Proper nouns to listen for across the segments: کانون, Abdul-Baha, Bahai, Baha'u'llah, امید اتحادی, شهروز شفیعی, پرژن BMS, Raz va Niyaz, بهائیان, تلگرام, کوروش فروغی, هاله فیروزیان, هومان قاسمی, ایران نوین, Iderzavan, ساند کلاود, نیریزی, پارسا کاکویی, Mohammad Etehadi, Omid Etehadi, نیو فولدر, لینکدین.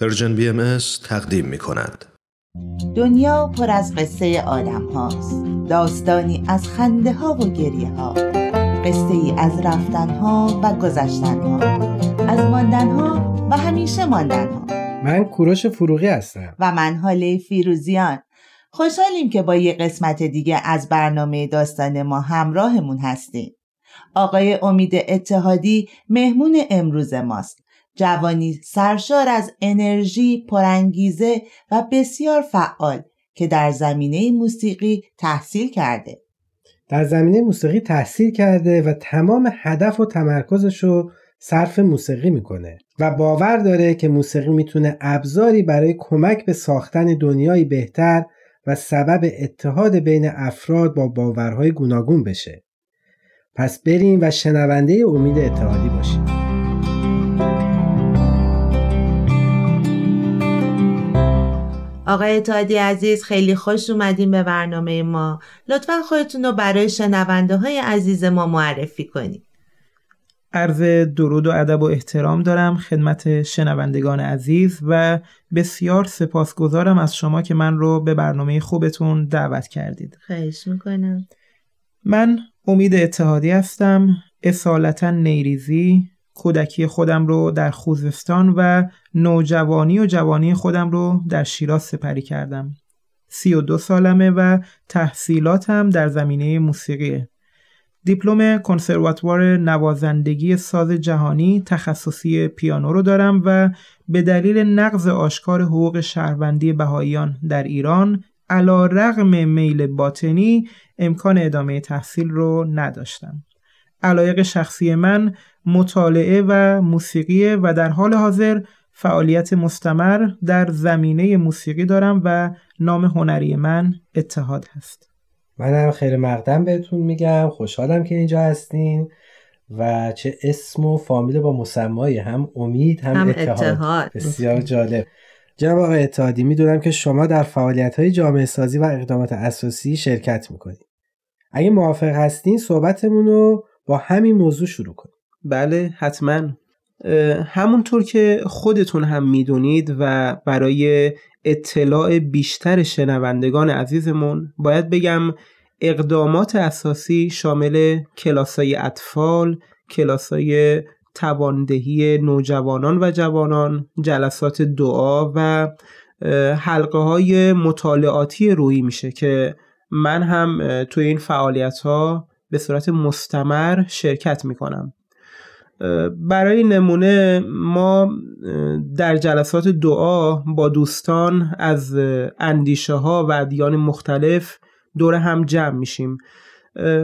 پرژن BMS تقدیم می کند. دنیا پر از قصه آدم هاست، داستانی از خنده ها و گریه ها، قصه ای از رفتن ها و گذشتن ها، از ماندن ها و همیشه ماندن ها. من کوروش فروغی هستم و من هاله فیروزیان. خوشحالیم که با یه قسمت دیگه از برنامه داستان ما همراهمون هستین. آقای امید اتحادی مهمون امروز ماست. جوانی سرشار از انرژی، پرانگیزه و بسیار فعال که در زمینه موسیقی تحصیل کرده. و تمام هدف و تمرکزش رو صرف موسیقی میکنه و باور داره که موسیقی میتونه ابزاری برای کمک به ساختن دنیایی بهتر و سبب اتحاد بین افراد با باورهای گوناگون بشه. پس بریم و شنونده امید اتحادی باشیم. آقای اتحادی عزیز، خیلی خوش اومدین به برنامه ما. لطفاً خودتون رو برای شنونده‌های عزیز ما معرفی کنید. عرض درود و ادب و احترام دارم خدمت شنوندگان عزیز و بسیار سپاسگزارم از شما که من رو به برنامه خوبتون دعوت کردید. خواهش میکنم. من امید اتحادی هستم، اصالتاً نیریزی. کودکی خودم رو در خوزستان و نوجوانی و جوانی خودم رو در شیراز سپری کردم. 32 سالمه و تحصیلاتم در زمینه موسیقیه. دیپلم کنسرواتوار نوازندگی ساز جهانی تخصصی پیانو رو دارم و به دلیل نقض آشکار حقوق شهروندی بهائیان در ایران علیرغم میل باطنی امکان ادامه تحصیل رو نداشتم. علایق شخصی من مطالعه و موسیقیه و در حال حاضر فعالیت مستمر در زمینه موسیقی دارم و نام هنری من اتحاد هست. منم خیر مقدم بهتون میگم، خوشحالم که اینجا هستین و چه اسم و فامیل با مسمایی، هم امید هم اتحاد. بسیار جالب. جناب آقای اتحادی، میدونم که شما در فعالیت‌های جامعه سازی و اقدامات اساسی شرکت میکنید. اگه موافق هستین صحبتمون رو با همین موضوع شروع کنیم. بله حتما. همونطور که خودتون هم میدونید و برای اطلاع بیشتر شنوندگان عزیزمون باید بگم اقدامات اساسی شامل کلاسای اطفال، کلاسای تواندهی نوجوانان و جوانان، جلسات دعا و حلقه های مطالعاتی روحی میشه که من هم توی این فعالیت ها به صورت مستمر شرکت میکنم. برای نمونه ما در جلسات دعا با دوستان از اندیشه ها و ادیان مختلف دور هم جمع میشیم،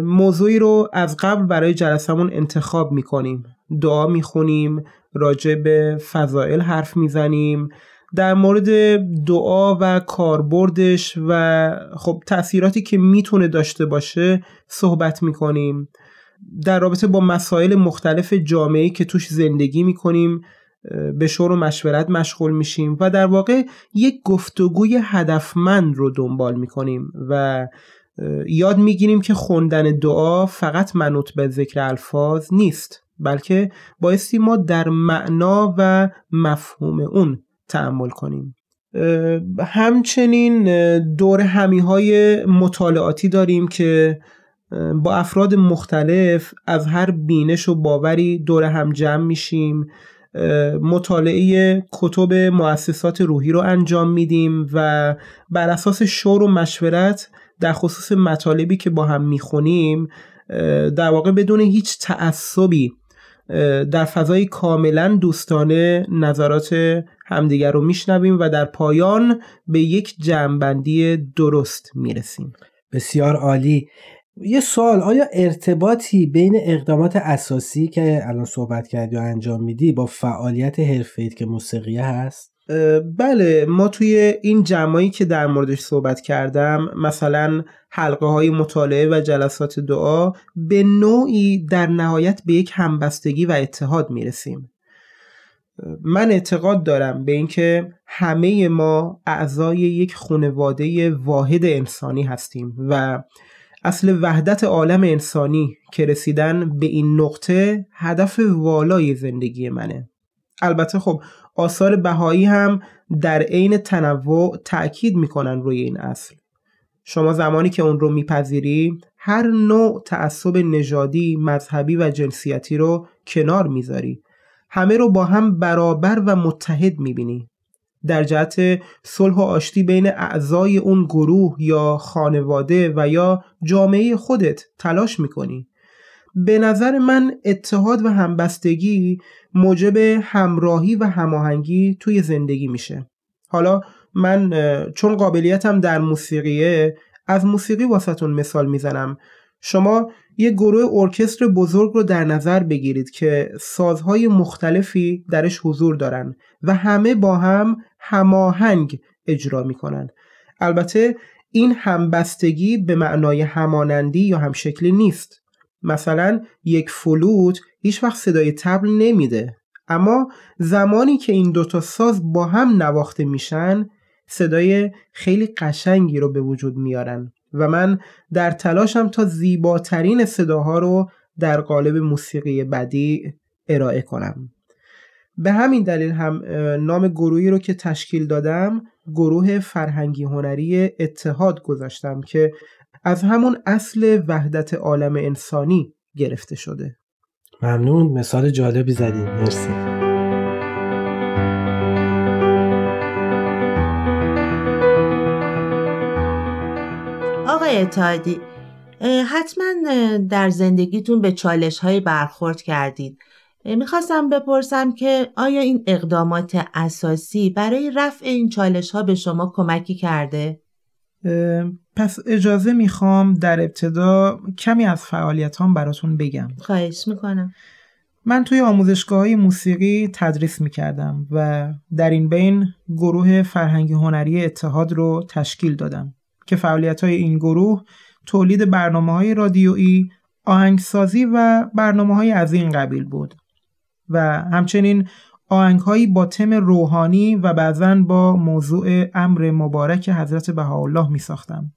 موضوعی رو از قبل برای جلسمون انتخاب میکنیم، دعا میخونیم، راجع به فضائل حرف میزنیم، در مورد دعا و کاربردش و خب تأثیراتی که میتونه داشته باشه صحبت میکنیم، در رابطه با مسائل مختلف جامعه‌ای که توش زندگی میکنیم به شور و مشورت مشغول میشیم و در واقع یک گفتگوی هدفمند رو دنبال میکنیم و یاد میگیریم که خوندن دعا فقط منوط به ذکر الفاظ نیست، بلکه بایستی ما در معنا و مفهوم اون تعامل کنیم. همچنین دور همیهای مطالعاتی داریم که با افراد مختلف از هر بینش و باوری دور هم جمع میشیم، مطالعه کتب مؤسسات روحی رو انجام میدیم و بر اساس شور و مشورت در خصوص مطالبی که با هم میخونیم در واقع بدون هیچ تعصبی در فضای کاملا دوستانه نظرات همدیگر رو میشنویم و در پایان به یک جمع‌بندی درست میرسیم. بسیار عالی. یه سوال، آیا ارتباطی بین اقدامات اساسی که الان صحبت کردی و انجام میدی با فعالیت حرفه‌ای که موسیقی هست؟ بله، ما توی این جمعی که در موردش صحبت کردم، مثلا حلقه های مطالعه و جلسات دعا، به نوعی در نهایت به یک همبستگی و اتحاد میرسیم. من اعتقاد دارم به اینکه همه ما اعضای یک خانواده واحد انسانی هستیم و اصل وحدت عالم انسانی که رسیدن به این نقطه هدف والای زندگی منه. البته خب آثار بهایی هم در عین تنوع تأکید میکنن روی این اصل. شما زمانی که اون رو میپذیری، هر نوع تعصب نژادی، مذهبی و جنسیتی رو کنار میذاری. همه رو با هم برابر و متحد میبینی. در جهت صلح و آشتی بین اعضای اون گروه یا خانواده و یا جامعه خودت تلاش میکنی. به نظر من اتحاد و همبستگی موجب همراهی و هماهنگی توی زندگی میشه. حالا من چون قابلیتم در موسیقیه، از موسیقی واسهتون مثال میزنم. شما یه گروه ارکستر بزرگ رو در نظر بگیرید که سازهای مختلفی درش حضور دارن و همه با هم هماهنگ اجرا میکنن. البته این همبستگی به معنای همانندی یا همشکلی نیست. مثلا یک فلوت هیچ وقت صدای طبل نمیده، اما زمانی که این دوتا ساز با هم نواخته میشن صدای خیلی قشنگی رو به وجود میارن و من در تلاشم تا زیباترین صداها رو در قالب موسیقی بدیع ارائه کنم. به همین دلیل هم نام گروهی رو که تشکیل دادم گروه فرهنگی هنری اتحاد گذاشتم که از همون اصل وحدت عالم انسانی گرفته شده. ممنون، مثال جالبی زدید. مرسی. آقای اتحادی، حتما در زندگیتون به چالش‌های برخورد کردید. میخواستم بپرسم که آیا این اقدامات اساسی برای رفع این چالش‌ها به شما کمکی کرده؟ پس اجازه میخوام در ابتدا کمی از فعالیتام براتون بگم. خواهش میکنم. من توی آموزشگاه‌های موسیقی تدریس میکردم و در این بین گروه فرهنگی هنری اتحاد رو تشکیل دادم که فعالیت‌های این گروه تولید برنامه‌های رادیویی، آهنگسازی و برنامه‌های از این قبیل بود و همچنین آهنگ‌هایی با تم روحانی و بعضاً با موضوع امر مبارک حضرت بهاءالله می‌ساختم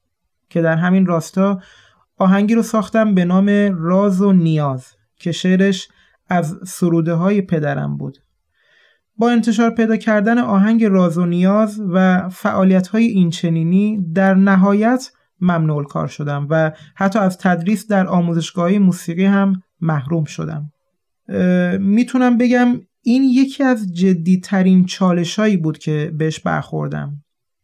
که در همین راستا آهنگی رو ساختم به نام راز و نیاز که شعرش از سروده‌های پدرم بود. با انتشار پیدا کردن آهنگ راز و نیاز و فعالیت‌های اینچنینی در نهایت ممنوع کار شدم و حتی از تدریس در آموزشگاه‌های موسیقی هم محروم شدم. میتونم بگم این یکی از جدی‌ترین چالش‌هایی بود که بهش برخوردم.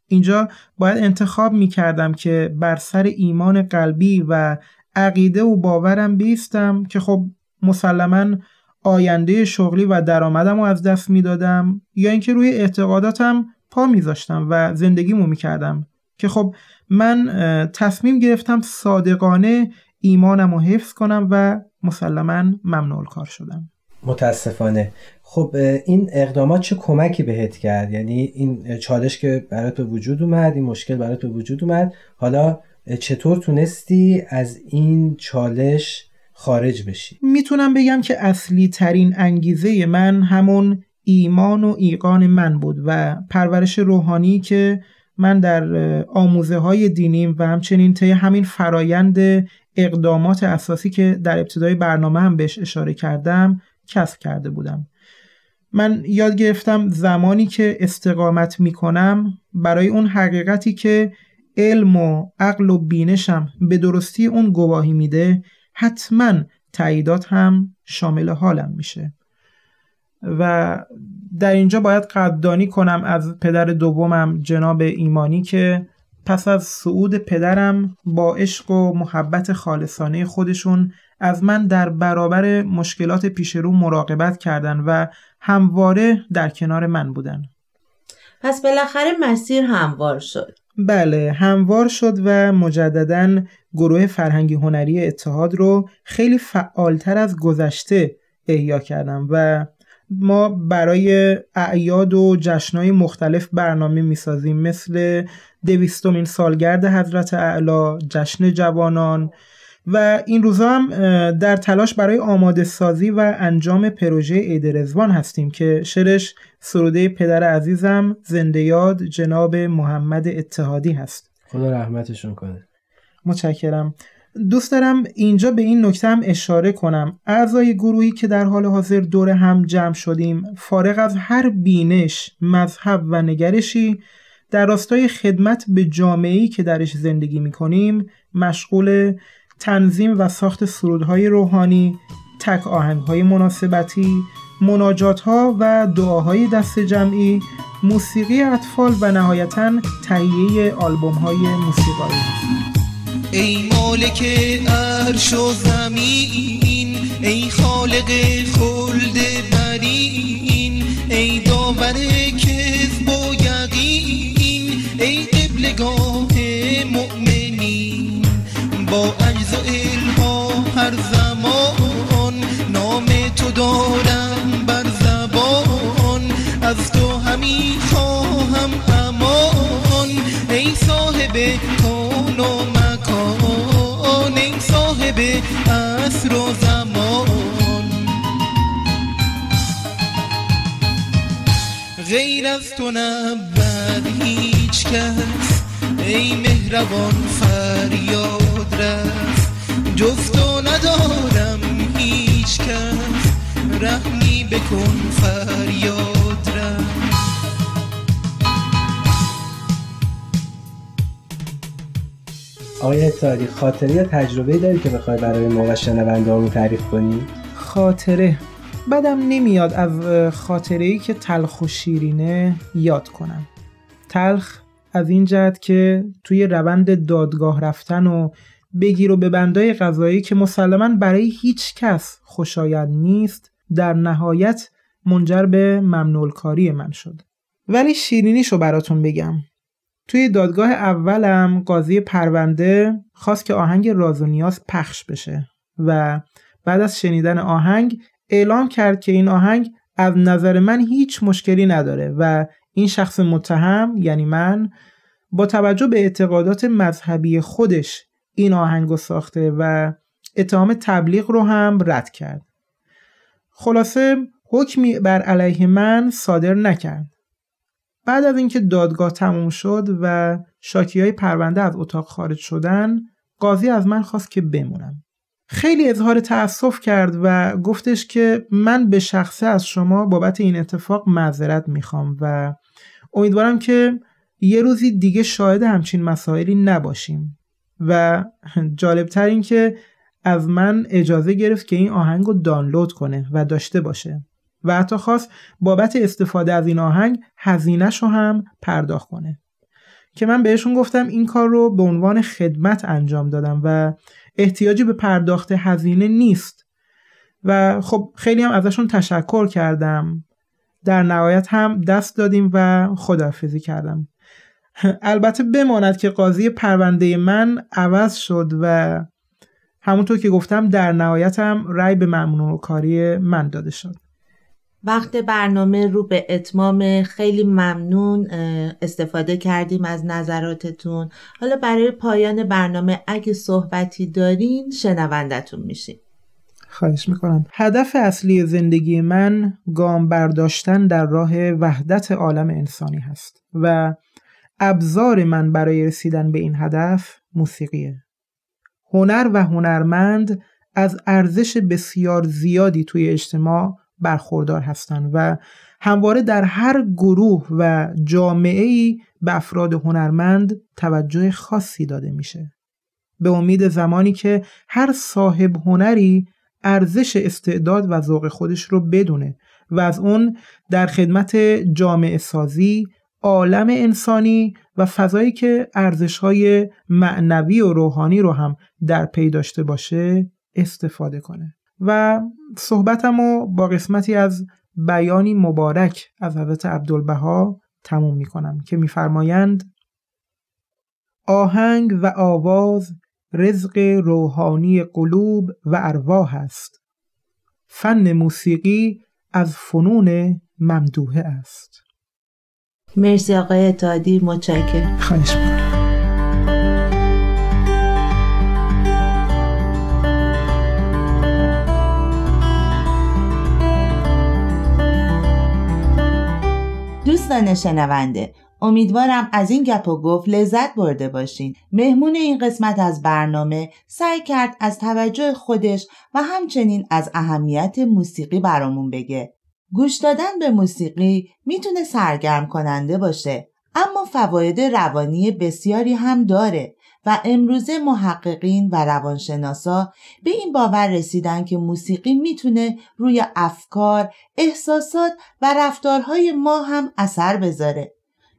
اینجا باید انتخاب می‌کردم که بر سر ایمان قلبی و عقیده و باورم بیستم که خب مسلماً آینده شغلی و درآمدم رو از دست میدادم یا اینکه روی اعتقاداتم پا میذاشتم و زندگیمو میکردم که خب من تصمیم گرفتم صادقانه ایمانم رو حفظ کنم و مسلماً ممنوع کار شدم. متاسفانه. خب این اقدامات چه کمکی بهت کرد؟ یعنی این چالش که برات به وجود اومد، این مشکل برات به وجود اومد، حالا چطور تونستی از این چالش خارج بشی؟ میتونم بگم که اصلی ترین انگیزه من همون ایمان و ایقان من بود و پرورش روحانی که من در آموزه های دینیم و همچنین طی همین فرایند اقدامات اساسی که در ابتدای برنامه هم بهش اشاره کردم کسب کرده بودم. من یاد گرفتم زمانی که استقامت میکنم برای اون حقیقتی که علم و عقل و بینشم به درستی اون گواهی میده حتما تأییدات هم شامل حالم میشه و در اینجا باید قدردانی کنم از پدر دومم جناب ایمانی که پس از صعود پدرم با عشق و محبت خالصانه خودشون از من در برابر مشکلات پیش رو مراقبت کردن و همواره در کنار من بودن. پس بالاخره مسیر هموار شد. بله، هموار شد و مجدداً گروه فرهنگی هنری اتحاد رو خیلی فعالتر از گذشته احیا کردم و ما برای اعیاد و جشن‌های مختلف برنامه می‌سازیم، مثل 200مین سالگرد حضرت اعلی، جشن جوانان و این روزا هم در تلاش برای آماده سازی و انجام پروژه ایدرزوان هستیم که شعرش سروده پدر عزیزم زنده یاد جناب محمد اتحادی هست. خدا رحمتشون کنه. متشکرم. دوست دارم اینجا به این نکته هم اشاره کنم. اعضای گروهی که در حال حاضر دور هم جمع شدیم، فارغ از هر بینش، مذهب و نگرشی، در راستای خدمت به جامعه‌ای که درش زندگی می‌کنیم، مشغول تنظیم و ساخت سرودهای روحانی، تک آهنگ‌های مناسبتی، مناجات‌ها و دعاهای دست جمعی، موسیقی اطفال و نهایتاً تهیه آلبوم‌های موسیقایی. ای مالک عرش و زمین، ای خالق خلد برین، ای داور کذب و یقین، ای قبلگاه مؤمنین، با عجز و الها هر زمان، نام تو دارم بر زبان، از تو همی خواهم امان، ای صاحب کون و مکان، ای صاحب عصر و زمان، غیر از تو نبود هیچ کس، ای مهربان فریاد رس، جز تو ندارم هیچ کس، رحمی بکن فریاد رس. آقای اتحادی، خاطره یا تجربه‌ای داری که بخوای برای ما و شنونده‌هامون تعریف کنی؟ خاطره بدم نمیاد از خاطره‌ای که تلخ و شیرینه یاد کنم. تلخ از این جهت که توی روند دادگاه رفتن و بگیر و ببندای قضایی که مسلماً برای هیچ کس خوشایند نیست، در نهایت منجر به ممنوع‌کاری من شد. ولی شیرینیشو براتون بگم. توی دادگاه اولم قاضی پرونده خواست که آهنگ راز و نیاز پخش بشه و بعد از شنیدن آهنگ اعلام کرد که این آهنگ از نظر من هیچ مشکلی نداره و این شخص متهم، یعنی من، با توجه به اعتقادات مذهبی خودش این آهنگو ساخته و اتهام تبلیغ رو هم رد کرد. خلاصه حکمی بر علیه من صادر نکرد. بعد از اینکه دادگاه تموم شد و شاکیای پرونده از اتاق خارج شدن، قاضی از من خواست که بمونم. خیلی اظهار تأسف کرد و گفتش که من به شخصه از شما بابت این اتفاق معذرت میخوام و امیدوارم که یه روزی دیگه شاهد همچین مسائلی نباشیم. و جالبتر این که از من اجازه گرفت که این آهنگ رو دانلود کنه و داشته باشه و حتی خواست بابت استفاده از این آهنگ هزینه‌شو هم پرداخت کنه که من بهشون گفتم این کار رو به عنوان خدمت انجام دادم و احتیاجی به پرداخت هزینه نیست و خب خیلی هم ازشون تشکر کردم. در نهایت هم دست دادیم و خداحافظی کردم. البته بماند که قاضی پرونده من عوض شد و همونطور که گفتم در نهایت هم رأی به ممنوع‌کاری من داده شد. وقت برنامه رو به اتمام، خیلی ممنون استفاده کردیم از نظراتتون. حالا برای پایان برنامه اگه صحبتی دارین شنوندتون میشیم. خواهش میکنم. هدف اصلی زندگی من گام برداشتن در راه وحدت عالم انسانی هست و ابزار من برای رسیدن به این هدف موسیقیه. هنر و هنرمند از ارزش بسیار زیادی توی اجتماع برخوردار هستند و همواره در هر گروه و جامعه‌ای به افراد هنرمند توجه خاصی داده میشه، به امید زمانی که هر صاحب هنری ارزش استعداد و ذوق خودش رو بدونه و از اون در خدمت جامعه سازی، عالم انسانی و فضایی که ارزش‌های معنوی و روحانی رو هم در پی داشته باشه استفاده کنه. و صحبتمو با قسمتی از بیانی مبارک از حضرت عبدالبها تموم میکنم که میفرمایند: آهنگ و آواز رزق روحانی قلوب و ارواح است. فن موسیقی از فنون ممدوحه است. مرسی آقای اتحادی، متشکرم. خواهش میکنم. دوستان شنونده، امیدوارم از این گپ و گفت لذت برده باشین. مهمون این قسمت از برنامه سعی کرد از توجه خودش و همچنین از اهمیت موسیقی برامون بگه. گوش دادن به موسیقی میتونه سرگرم کننده باشه، اما فواید روانی بسیاری هم داره و امروزه محققین و روانشناسا به این باور رسیدن که موسیقی میتونه روی افکار، احساسات و رفتارهای ما هم اثر بذاره.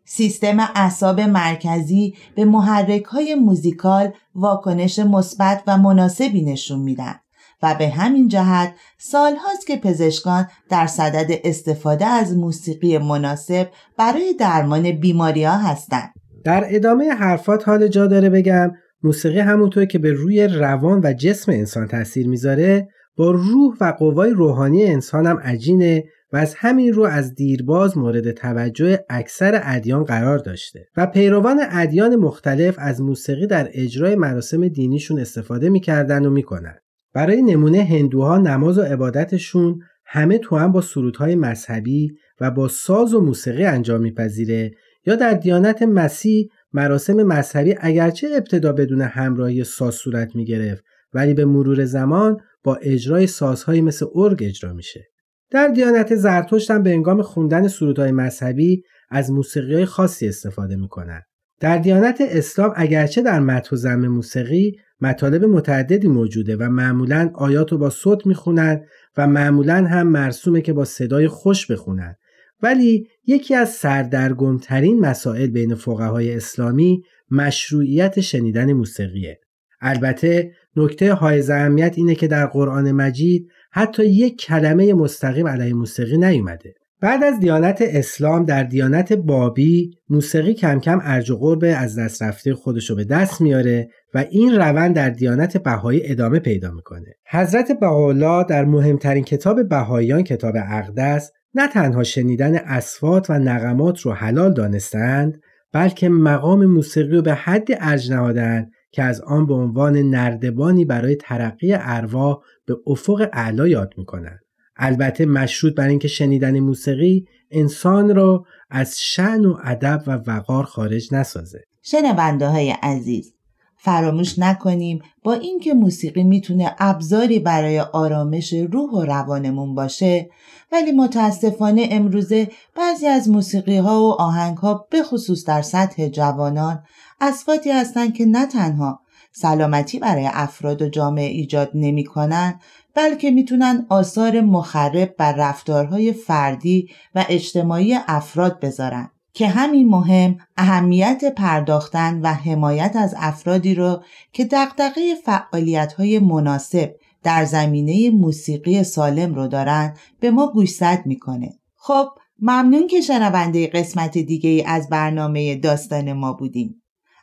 سیستم اعصاب مرکزی به محرک‌های موزیکال واکنش مثبت و مناسبی نشون میدن و به همین جهت سال‌هاست که پزشکان در صدد استفاده از موسیقی مناسب برای درمان بیماری‌ها هستند. در ادامه حرفات حال جا داره بگم موسیقی همونطور که به روی روان و جسم انسان تاثیر میذاره، با روح و قوای روحانی انسان هم عجینه و از همین رو از دیرباز مورد توجه اکثر ادیان قرار داشته و پیروان ادیان مختلف از موسیقی در اجرای مراسم دینیشون استفاده میکردن و میکنن. برای نمونه هندوها نماز و عبادتشون همه تو هم با سرودهای مذهبی و با ساز و موسیقی انجام میپذیره، یا در دیانت مسیح مراسم مذهبی اگرچه ابتدا بدون همراهی ساز صورت میگرفت ولی به مرور زمان با اجرای سازهایی مثل ارگ اجرا میشه. در دیانت زرتشت هم به هنگام خوندن سرودهای مذهبی از موسیقی خاصی استفاده میکنن. در دیانت اسلام اگرچه در مدح و ذم موسیقی مطالب متعددی موجوده و معمولاً آیاتو با صوت میخونن و معمولاً هم مرسومه که با صدای خوش بخونن، ولی یکی از سردرگمترین مسائل بین فقهای اسلامی مشروعیت شنیدن موسیقیه. البته نکته حائز اهمیت اینه که در قرآن مجید حتی یک کلمه مستقیم علیه موسیقی نیومده. بعد از دیانت اسلام در دیانت بابی موسیقی کم کم ارج و قرب از دست رفته خودشو به دست میاره و این روند در دیانت بهایی ادامه پیدا میکنه. حضرت بهاءالله در مهمترین کتاب بهاییان، کتاب اقدس، نه تنها شنیدن اصوات و نغمات رو حلال دانستند، بلکه مقام موسیقی رو به حد ارج نهادند که از آن به عنوان نردبانی برای ترقی ارواح به افق اعلا یاد میکنند. البته مشروط بر اینکه شنیدن موسیقی انسان را از شأن و ادب و وقار خارج نسازه. شنونده های عزیز، فراموش نکنیم با اینکه موسیقی میتونه ابزاری برای آرامش روح و روانمون باشه، ولی متاسفانه امروزه بعضی از موسیقی ها و آهنگ ها به خصوص در سطح جوانان اصواتی هستن که نه تنها سلامتی برای افراد و جامعه ایجاد نمی کنن، بلکه میتونن آثار مخرب بر رفتارهای فردی و اجتماعی افراد بذارن که همین مهم اهمیت پرداختن و حمایت از افرادی رو که دغدغه فعالیت‌های مناسب در زمینه موسیقی سالم رو دارن به ما گوشزد میکنه. خب ممنون که شنونده قسمت دیگه از برنامه داستان ما بودین.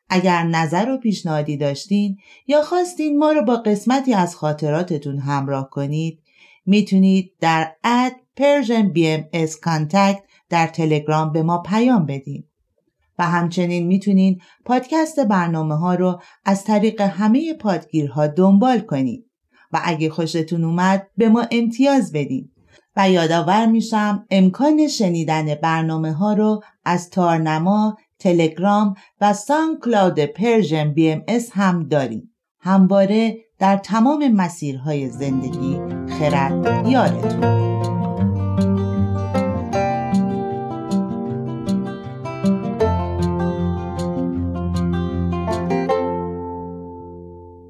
اگر نظر و پیشنهادی داشتین یا خواستین ما رو با قسمتی از خاطراتتون همراه کنید، میتونید در @PersianBMS contact در تلگرام به ما پیام بدین و همچنین میتونین پادکست برنامه ها رو از طریق همه پادگیرها دنبال کنید و اگه خوشتون اومد به ما امتیاز بدین. و یادآور میشم امکان شنیدن برنامه ها رو از تارنما، تلگرام و ساند کلاود پرژن BMS هم داریم. همواره در تمام مسیرهای زندگی خیرت یارتون.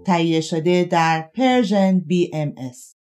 تهیه شده در پرژن BMS.